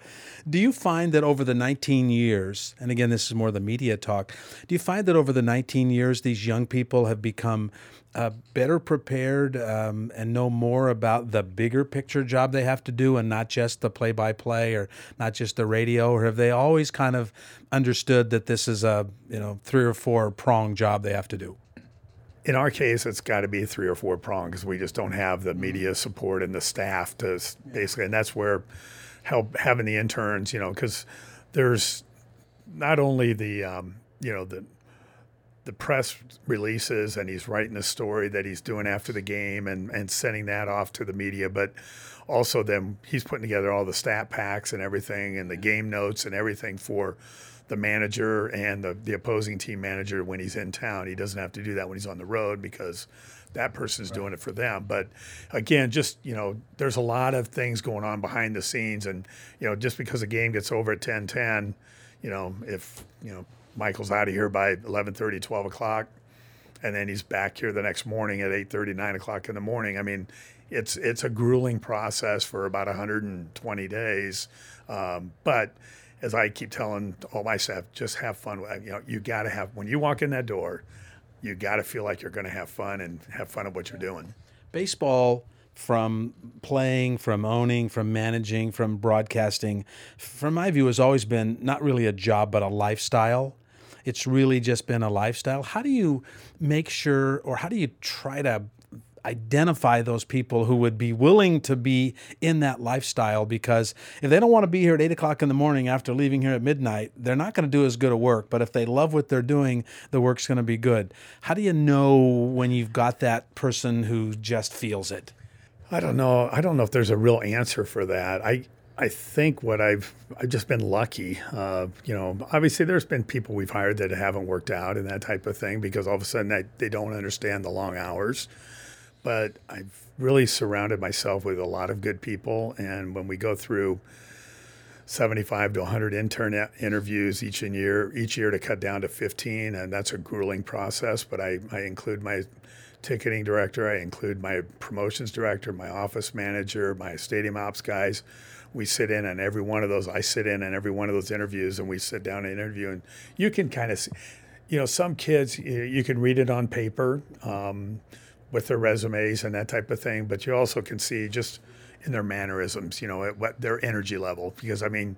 do you find that over the 19 years, and again, this is more the media talk, do you find that over the 19 years, these young people have become better prepared and know more about the bigger picture job they have to do, and not just the play-by-play or not just the radio? Or have they always kind of understood that this is a 3 or 4 prong job they have to do? In our case, it's got to be three or four pronged because we just don't have the media support and the staff to basically, and that's where having the interns, you know, because there's not only the, you know, the press releases and he's writing the story that he's doing after the game and sending that off to the media, but also then he's putting together all the stat packs and everything and the game notes and everything for the manager and the opposing team manager when he's in town. He doesn't have to do that when he's on the road because that person's right. doing it for them. But again, just, you know, there's a lot of things going on behind the scenes. And, you know, just because a game gets over at 10:10, you know, if, you know, Michael's out of here by 11:30, 12 o'clock, and then he's back here the next morning at 8:30, 9 o'clock in the morning. I mean, it's a grueling process for about 120 days. But as I keep telling all my staff, just have fun. You know, you got to have, when you walk in that door, you got to feel like you're going to have fun at what you're doing. Baseball, from playing, from owning, from managing, from broadcasting, from my view, has always been not really a job, but a lifestyle. It's really just been a lifestyle. How do you make sure, or how do you try to identify those people who would be willing to be in that lifestyle? Because if they don't want to be here at 8 o'clock in the morning after leaving here at midnight, they're not going to do as good a work. But if they love what they're doing, the work's going to be good. How do you know when you've got that person who just feels it? I don't know. I don't know if there's a real answer for that. I think what I've just been lucky. You know, obviously there's been people we've hired that haven't worked out and that type of thing because all of a sudden they don't understand the long hours. But I've really surrounded myself with a lot of good people. And when we go through 75 to 100 intern interviews each year to cut down to 15, and that's a grueling process. But I include my ticketing director, I include my promotions director, my office manager, my stadium ops guys. We sit in on every one of those. I sit in on every one of those interviews, and we sit down and interview. And you can kind of see, you know, some kids, you can read it on paper, with their resumes and that type of thing, but you also can see just in their mannerisms, you know, at what their energy level. Because I mean,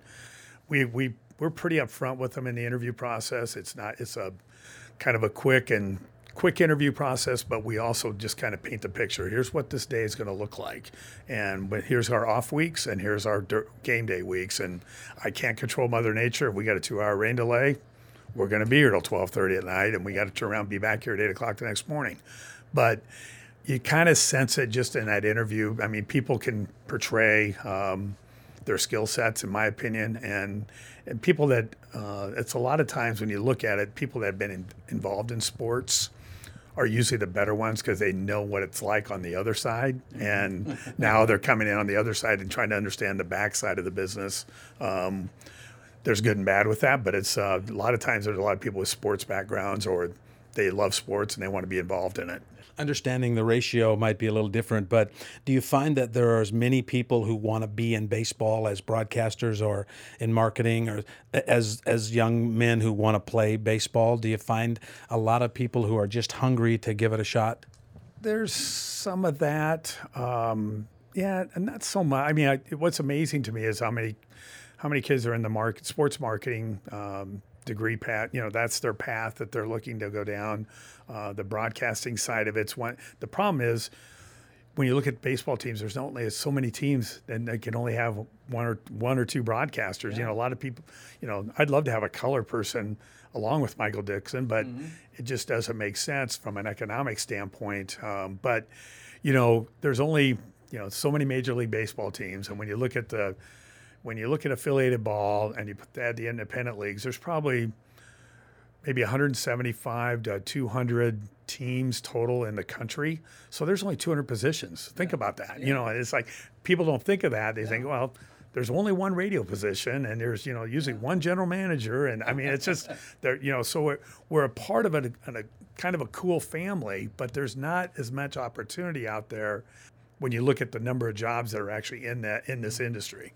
we're pretty upfront with them in the interview process. It's a kind of a quick interview process, but we also just kind of paint the picture. Here's what this day is going to look like, and here's our off weeks, and here's our game day weeks. And I can't control Mother Nature. If we got a 2-hour rain delay, we're going to be here till 12:30 at night, and we got to turn around and be back here at 8 o'clock the next morning. But you kind of sense it just in that interview. I mean, people can portray their skill sets, in my opinion, and people that it's a lot of times when you look at it, people that have been involved in sports are usually the better ones because they know what it's like on the other side. And now they're coming in on the other side and trying to understand the backside of the business. There's good and bad with that, but it's a lot of times there's a lot of people with sports backgrounds or they love sports and they want to be involved in it. Understanding the ratio might be a little different, but do you find that there are as many people who want to be in baseball as broadcasters or in marketing or as young men who want to play baseball? Do you find a lot of people who are just hungry to give it a shot? There's some of that. Yeah, and not so much. I mean, what's amazing to me is how many kids are in the sports marketing degree path, you know, that's their path that they're looking to go down. The broadcasting side of it's one. The problem is when you look at baseball teams, there's not only so many teams, and they can only have one or two broadcasters. Yeah. You know, a lot of people. You know, I'd love to have a color person along with Michael Dixon, but it just doesn't make sense from an economic standpoint. But you know, there's only so many Major League Baseball teams, and when you look at affiliated ball and you add the independent leagues, there's probably maybe 175 to 200 teams total in the country. So there's only 200 positions. Think about that. Yeah. You know, it's like people don't think of that. They think, well, there's only one radio position and there's, you know, usually one general manager. And I mean, it's just, you know, so we're a part of a kind of a cool family, but there's not as much opportunity out there when you look at the number of jobs that are actually in this industry.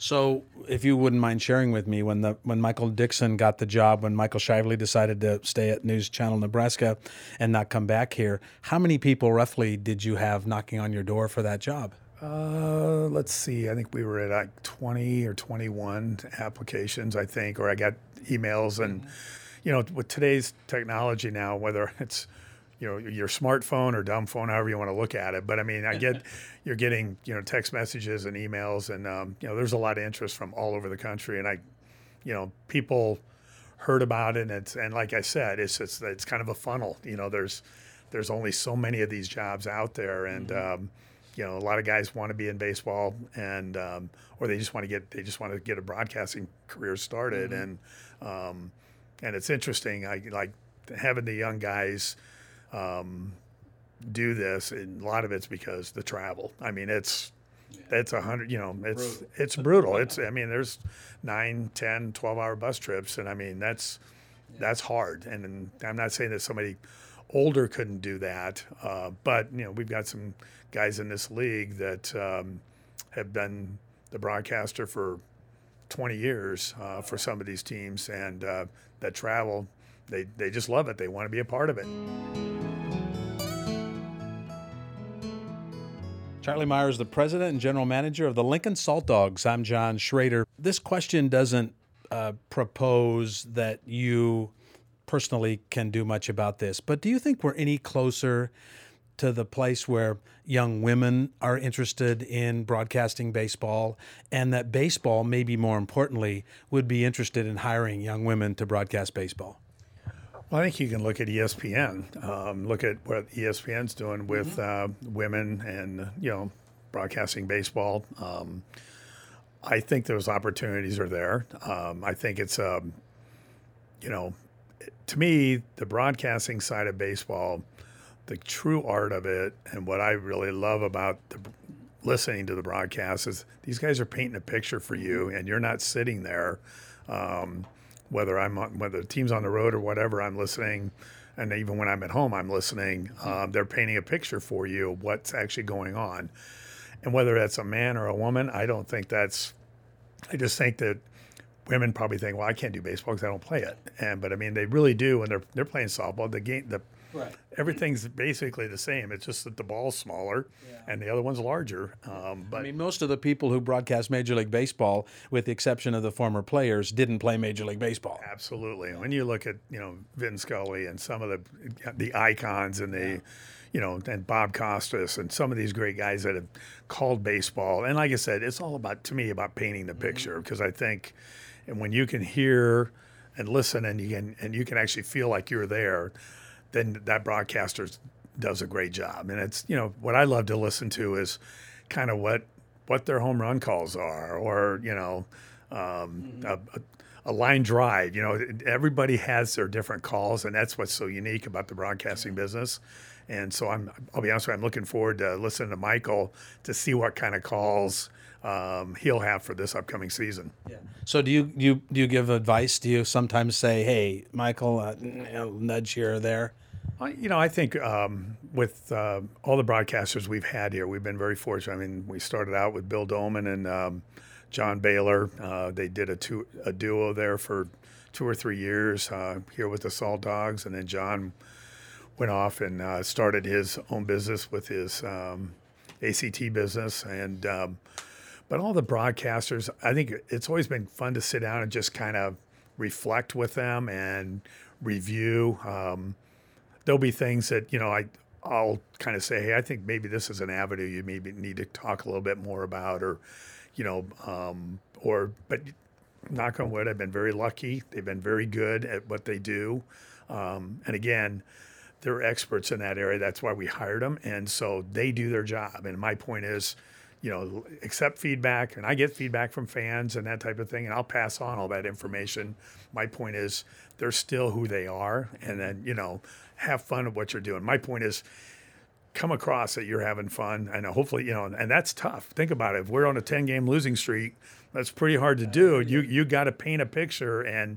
So, if you wouldn't mind sharing with me, when Michael Dixon got the job, when Michael Shively decided to stay at News Channel Nebraska and not come back here, how many people roughly did you have knocking on your door for that job? Let's see. I think we were at like 20 or 21 applications, I think, or I got emails. And, you know, with today's technology now, whether it's your smartphone or dumb phone, however you want to look at it. But I mean, I get you're getting, text messages and emails, and there's a lot of interest from all over the country. And I, people heard about it, and like I said, it's kind of a funnel. There's only so many of these jobs out there, and a lot of guys want to be in baseball, and or they just want to get a broadcasting career started, and it's interesting. I like having the young guys do this, and a lot of it's because the travel. I mean, it's 100. It's brutal. There's 9, 10, 12-hour bus trips, and that's hard. And I'm not saying that somebody older couldn't do that, but we've got some guys in this league that have been the broadcaster for 20 years for some of these teams, and that travel, they just love it. They want to be a part of it. Charlie Meyer is the president and general manager of the Lincoln Salt Dogs. I'm John Schrader. This question doesn't propose that you personally can do much about this, but do you think we're any closer to the place where young women are interested in broadcasting baseball, and that baseball, maybe more importantly, would be interested in hiring young women to broadcast baseball? Well, I think you can look at ESPN, look at what ESPN's doing with women and, broadcasting baseball. I think those opportunities are there. I think it's, to me, the broadcasting side of baseball, the true art of it, and what I really love about listening to the broadcast is these guys are painting a picture for you, and you're not sitting there. Whether the team's on the road or whatever, I'm listening, and even when I'm at home, I'm listening. They're painting a picture for you of what's actually going on, and whether that's a man or a woman, I don't think that's. I just think that women probably think, well, I can't do baseball because I don't play it, but they really do, and they're playing softball. The game, everything's basically the same. It's just that the ball's smaller and the other one's larger. Most of the people who broadcast Major League Baseball, with the exception of the former players, didn't play Major League Baseball. Absolutely. When you look at, Vin Scully and some of the icons and and Bob Costas and some of these great guys that have called baseball. And like I said, it's all about painting the picture, because I think when you can hear and listen and you can actually feel like you're there, then that broadcaster does a great job. And it's, what I love to listen to is kind of what their home run calls are, or, a line drive. Everybody has their different calls, and that's what's so unique about the broadcasting business. And so I'll be honest with you, I'm looking forward to listening to Michael to see what kind of calls he'll have for this upcoming season. Yeah. So do you give advice? Do you sometimes say, hey, Michael, nudge here or there? I think with all the broadcasters we've had here, we've been very fortunate. We started out with Bill Doman and John Baylor. They did a duo there for 2 or 3 years here with the Salt Dogs, and then John went off and started his own business with his ACT business, and but all the broadcasters, I think it's always been fun to sit down and just kind of reflect with them and review. There'll be things that, I'll kind of say, hey, I think maybe this is an avenue you maybe need to talk a little bit more about, or, but knock on wood, I've been very lucky. They've been very good at what they do. And again, they're experts in that area. That's why we hired them. And so they do their job. And my point is, accept feedback, and I get feedback from fans and that type of thing, and I'll pass on all that information. My point is they're still who they are, and then, have fun with what you're doing. My point is come across that you're having fun, and hopefully, and that's tough. Think about it. If we're on a 10-game losing streak, that's pretty hard to do. You got to paint a picture,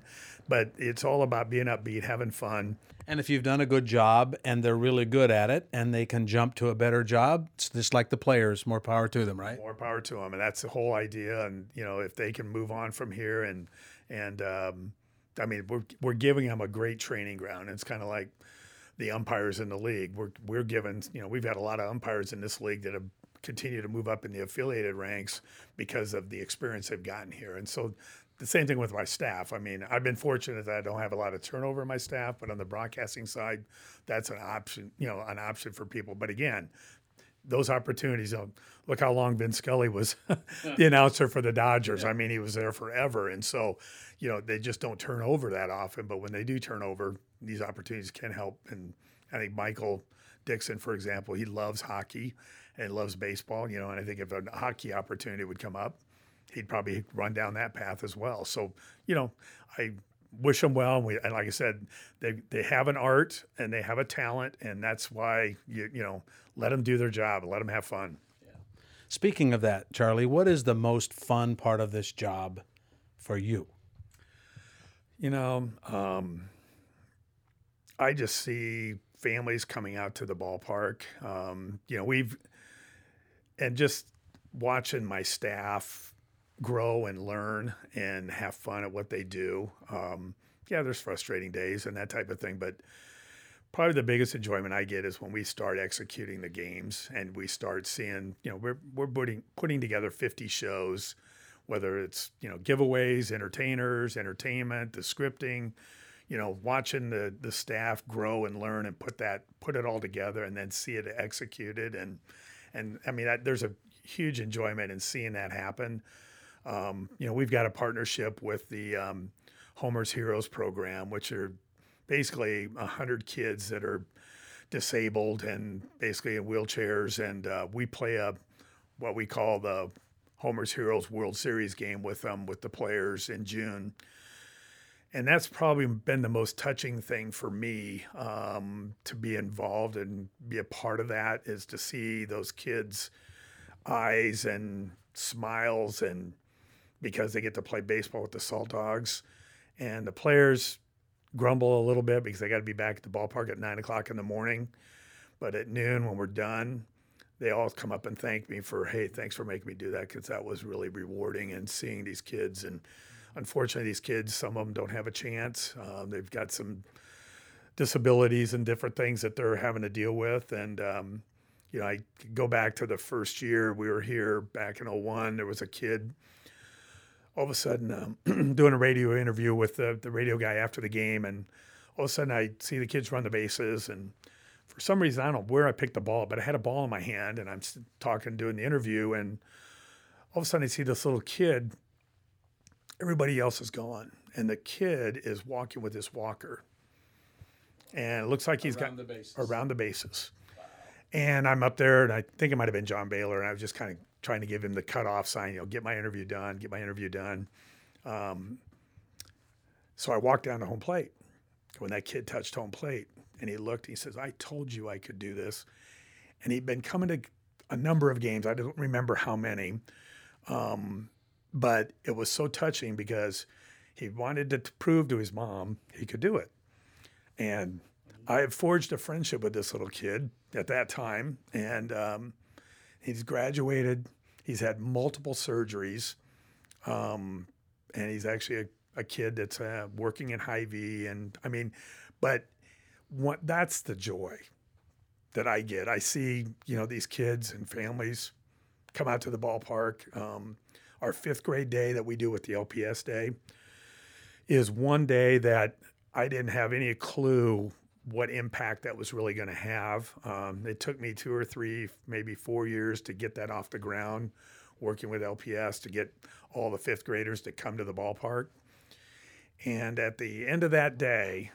but it's all about being upbeat, having fun. And if you've done a good job and they're really good at it and they can jump to a better job, it's just like the players, more power to them, right? More power to them. And that's the whole idea. And, if they can move on from here we're giving them a great training ground. It's kind of like the umpires in the league. We're given, we've had a lot of umpires in this league that have continued to move up in the affiliated ranks because of the experience they've gotten here. And so the same thing with my staff. I mean, I've been fortunate that I don't have a lot of turnover in my staff, but on the broadcasting side, that's an option, you know, an option for people. But again, those opportunities, look how long Vin Scully was the announcer for the Dodgers. Yeah. I mean, he was there forever. And so, you know, they just don't turn over that often. But when they do turn over, these opportunities can help. And I think Michael Dixon, for example, he loves hockey and loves baseball, you know, and I think if a hockey opportunity would come up, he'd probably run down that path as well. So, you know, I wish them well. And like I said, they have an art and they have a talent, and that's why, you know, let them do their job and let them have fun. Yeah. Speaking of that, Charlie, what is the most fun part of this job for you? You know, I just see families coming out to the ballpark. You know, and just watching my staff grow and learn and have fun at what they do. Yeah, there's frustrating days and that type of thing, but probably the biggest enjoyment I get is when we start executing the games and we start seeing, you know, we're putting together 50 shows, whether it's, you know, giveaways, entertainers, entertainment, the scripting, you know, watching the staff grow and learn and put it all together and then see it executed. And I mean, there's a huge enjoyment in seeing that happen. You know, we've got a partnership with the Homer's Heroes program, which are basically 100 kids that are disabled and basically in wheelchairs. And we play what we call the Homer's Heroes World Series game with them, with the players in June. And that's probably been the most touching thing for me, to be involved and be a part of that, is to see those kids' eyes and smiles, and because they get to play baseball with the Salt Dogs. And the players grumble a little bit because they got to be back at the ballpark at 9 o'clock in the morning. But at noon, when we're done, they all come up and thank me for, hey, thanks for making me do that, because that was really rewarding, and seeing these kids. And unfortunately, these kids, some of them don't have a chance. They've got some disabilities and different things that they're having to deal with. And, you know, I go back to the first year we were here back in 2001. There was a kid all of a sudden doing a radio interview with the radio guy after the game. And all of a sudden I see the kids run the bases. And for some reason, I don't know where I picked the ball, but I had a ball in my hand and I'm talking, doing the interview. And all of a sudden I see this little kid. Everybody else is gone, and the kid is walking with his walker, and it looks like he's got around the bases. Wow. And I'm up there, and I think it might have been John Baylor, and I was just kind of trying to give him the cutoff sign, you know, get my interview done. So I walked down to home plate. When that kid touched home plate, and he looked, and he says, I told you I could do this. And he'd been coming to a number of games. I don't remember how many. But it was so touching because he wanted to prove to his mom he could do it. And I had forged a friendship with this little kid at that time. And he's graduated. He's had multiple surgeries. And he's actually a kid that's working in Hy-Vee. And I mean, but that's the joy that I get. I see, you know, these kids and families come out to the ballpark. Our fifth grade day that we do with the LPS day is one day that I didn't have any clue what impact that was really going to have. It took me 2 or 3, maybe 4 years to get that off the ground, working with LPS to get all the fifth graders to come to the ballpark. And at the end of that day,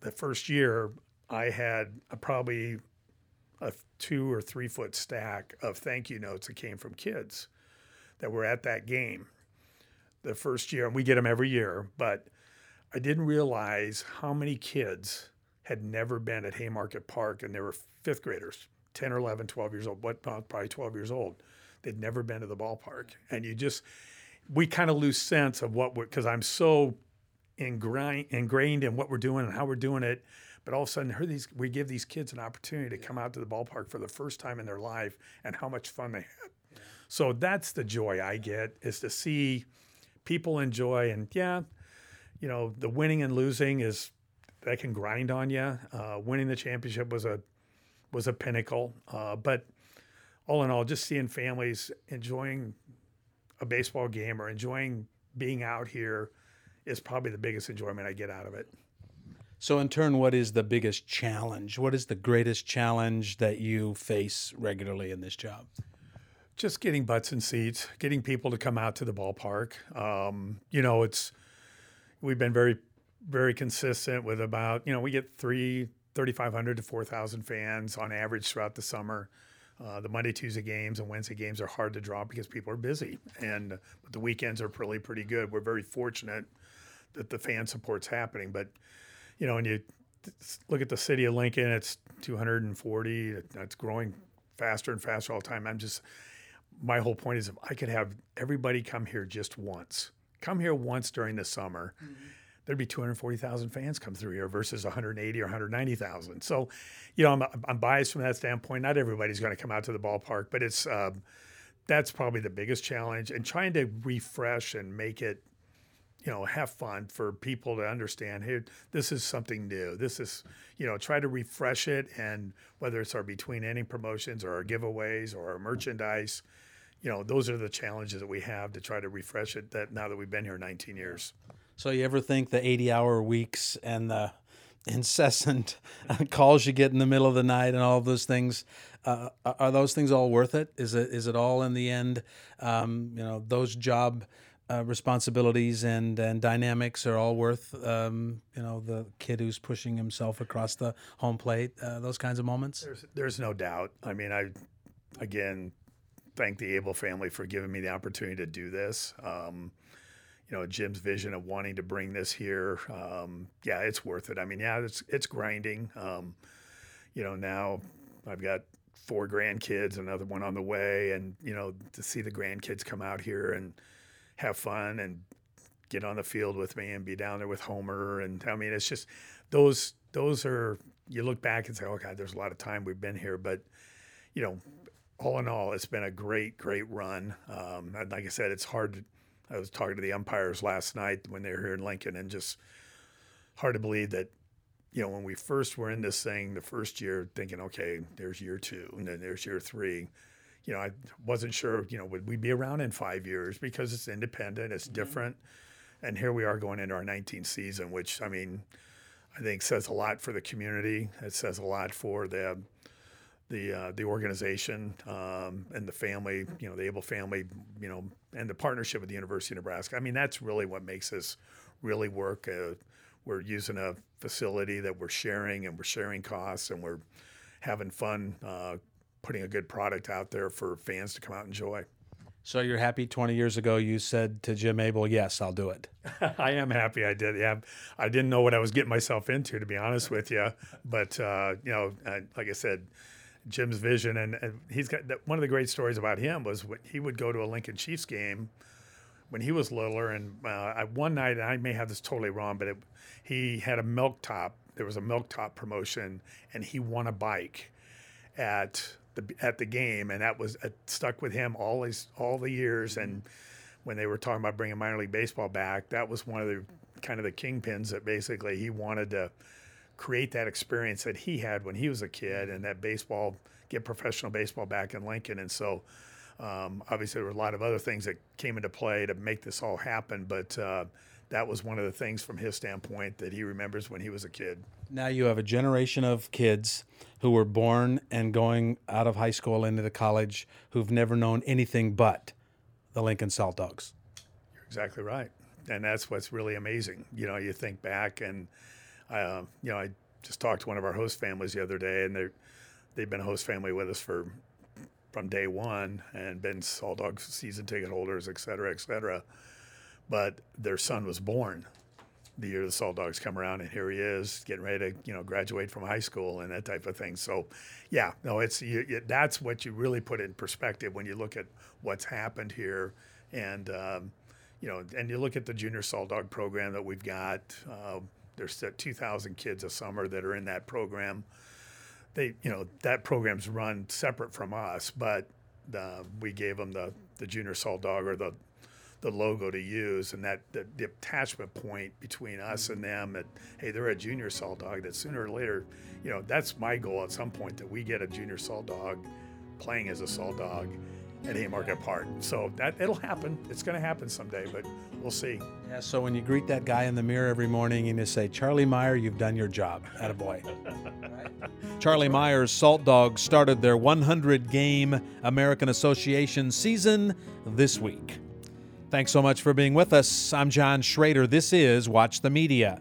the first year, I had probably a 2 or 3 foot stack of thank you notes that came from kids that were at that game the first year, and we get them every year, but I didn't realize how many kids had never been at Haymarket Park, and they were fifth graders, 10 or 11, 12 years old, probably 12 years old. They'd never been to the ballpark. And we kind of lose sense of because I'm so ingrained in what we're doing and how we're doing it, but all of a sudden we give these kids an opportunity to come out to the ballpark for the first time in their life, and how much fun they had. So that's the joy I get, is to see people enjoy. And yeah, you know, the winning and losing is, that can grind on you. Winning the championship was a pinnacle. But all in all, just seeing families enjoying a baseball game or enjoying being out here is probably the biggest enjoyment I get out of it. So in turn, what is the biggest challenge? What is the greatest challenge that you face regularly in this job? Just getting butts in seats, getting people to come out to the ballpark. We've been very, very consistent with about, we get 3,500 to 4,000 fans on average throughout the summer. The Monday, Tuesday games and Wednesday games are hard to draw because people are busy, but the weekends are pretty good. We're very fortunate that the fan support's happening. But when you look at the city of Lincoln, it's 240. That's growing faster and faster all the time. My whole point is if I could have everybody come here once during the summer, mm-hmm. there'd be 240,000 fans come through here versus 180 or 190,000. So, I'm biased from that standpoint. Not everybody's going to come out to the ballpark, but it's that's probably the biggest challenge, and trying to refresh and make it, have fun for people to understand, hey, this is something new. This is, try to refresh it, and whether it's our between inning promotions or our giveaways or our merchandise, those are the challenges that we have to try to refresh it now that we've been here 19 years. So you ever think the 80-hour weeks and the incessant calls you get in the middle of the night and all of those things, are those things all worth it? Is it all in the end, those job responsibilities and dynamics are all worth, the kid who's pushing himself across the home plate, those kinds of moments? There's no doubt. I thank the Abel family for giving me the opportunity to do this. Jim's vision of wanting to bring this here, it's worth it. It's grinding. Now I've got 4 grandkids, another one on the way, and, to see the grandkids come out here and have fun and get on the field with me and be down there with Homer. And it's just those are, you look back and say, oh God, there's a lot of time we've been here. But, all in all, it's been a great, great run. Like I said, it's hard to, I was talking to the umpires last night when they were here in Lincoln, and just hard to believe that, when we first were in this thing the first year, thinking, okay, there's year 2 and then there's year 3. I wasn't sure, would we be around in 5 years, because it's independent, it's mm-hmm. different. And here we are going into our 19th season, which, I think says a lot for the community. It says a lot for the organization and the family, the Abel family, and the partnership with the University of Nebraska. That's really what makes this really work. We're using a facility that we're sharing, and we're sharing costs, and we're having fun putting a good product out there for fans to come out and enjoy. So you're happy 20 years ago you said to Jim Abel, yes, I'll do it. I am happy I did. Yeah, I didn't know what I was getting myself into, to be honest with you. But, like I said, Jim's vision, and he's got one of the great stories about him was when he would go to a Lincoln Chiefs game when he was littler. And one night, and I may have this totally wrong, but he had a milk top. There was a milk top promotion, and he won a bike at the game, and that was stuck with him all the years. And when they were talking about bringing minor league baseball back, that was one of the kind of the kingpins that basically he wanted to create that experience that he had when he was a kid, and that baseball, get professional baseball back in Lincoln. And so obviously there were a lot of other things that came into play to make this all happen, but that was one of the things from his standpoint that he remembers when he was a kid. Now you have a generation of kids who were born and going out of high school into the college who've never known anything but the Lincoln Salt Dogs. You're exactly right. And that's what's really amazing. You think back, and I just talked to one of our host families the other day, and they've been a host family with us from day one, and been Salt Dogs season ticket holders, et cetera, et cetera. But their son was born the year the Salt Dogs come around, and here he is getting ready to, graduate from high school and that type of thing. So, yeah, no, that's what you really put in perspective when you look at what's happened here, and and you look at the junior Salt Dog program that we've got. There's 2,000 kids a summer that are in that program. That program's run separate from us, but we gave them the junior Salt Dog, or the logo to use, and that the attachment point between us and them, that, hey, they're a junior Salt Dog, that sooner or later, that's my goal at some point, that we get a junior Salt Dog playing as a Salt Dog at Haymarket Park. So it'll happen. It's going to happen someday, but we'll see. Yeah, so when you greet that guy in the mirror every morning and you say, Charlie Meyer, you've done your job. Attaboy. Right? Charlie Meyer's Salt Dogs started their 100-game American Association season this week. Thanks so much for being with us. I'm John Schrader. This is Watch the Media.